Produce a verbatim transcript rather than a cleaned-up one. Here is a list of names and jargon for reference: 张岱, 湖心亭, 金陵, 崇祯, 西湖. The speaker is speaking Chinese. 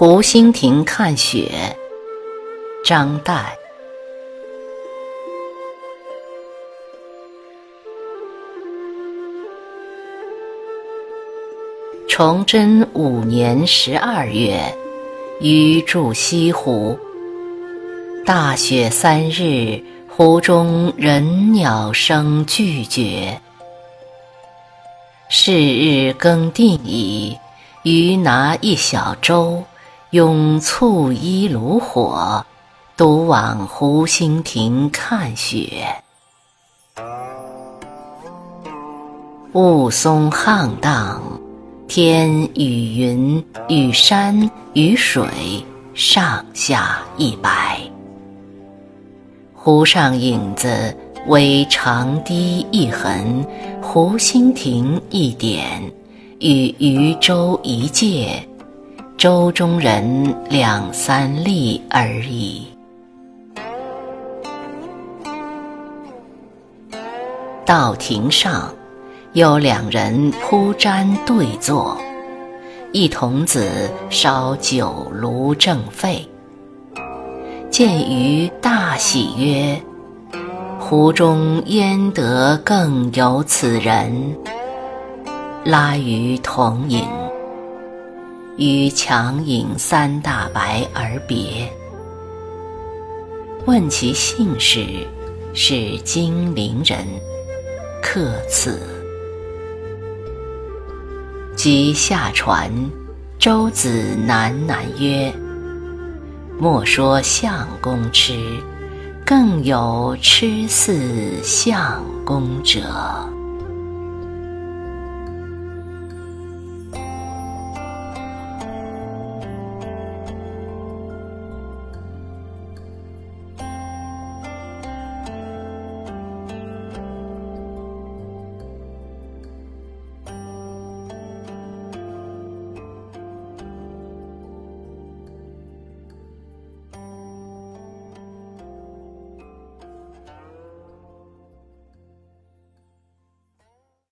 湖心亭看雪，张岱。崇祯五年十二月，余住西湖。大雪三日，湖中人鸟声俱绝。是日更定矣，余拿一小舟，用簇衣炉火，独往湖心亭看雪。雾凇沆砀，天与云与山与水上下一白。湖上影子为长堤一痕，湖心亭一点，与渔舟一芥，舟中人两三粒而已。到亭上，有两人铺毡对坐，一童子烧酒炉正沸。见余大喜曰：湖中焉得更有此人！拉余同饮，余强饮三大白而别。问其姓氏，是金陵人，客此。即下船，舟子喃喃曰：莫说相公痴，更有痴似相公者。